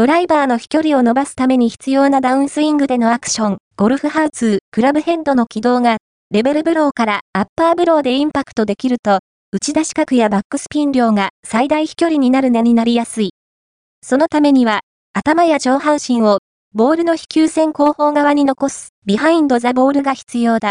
ドライバーの飛距離を伸ばすために必要なダウンスイングでのアクション、ゴルフハウツー、クラブヘッドの軌道が、レベルブローからアッパーブローでインパクトできると、打ち出し角やバックスピン量が最大飛距離になるになりやすい。そのためには、頭や上半身を、ボールの飛球線後方側に残す、ビハインドザボールが必要だ。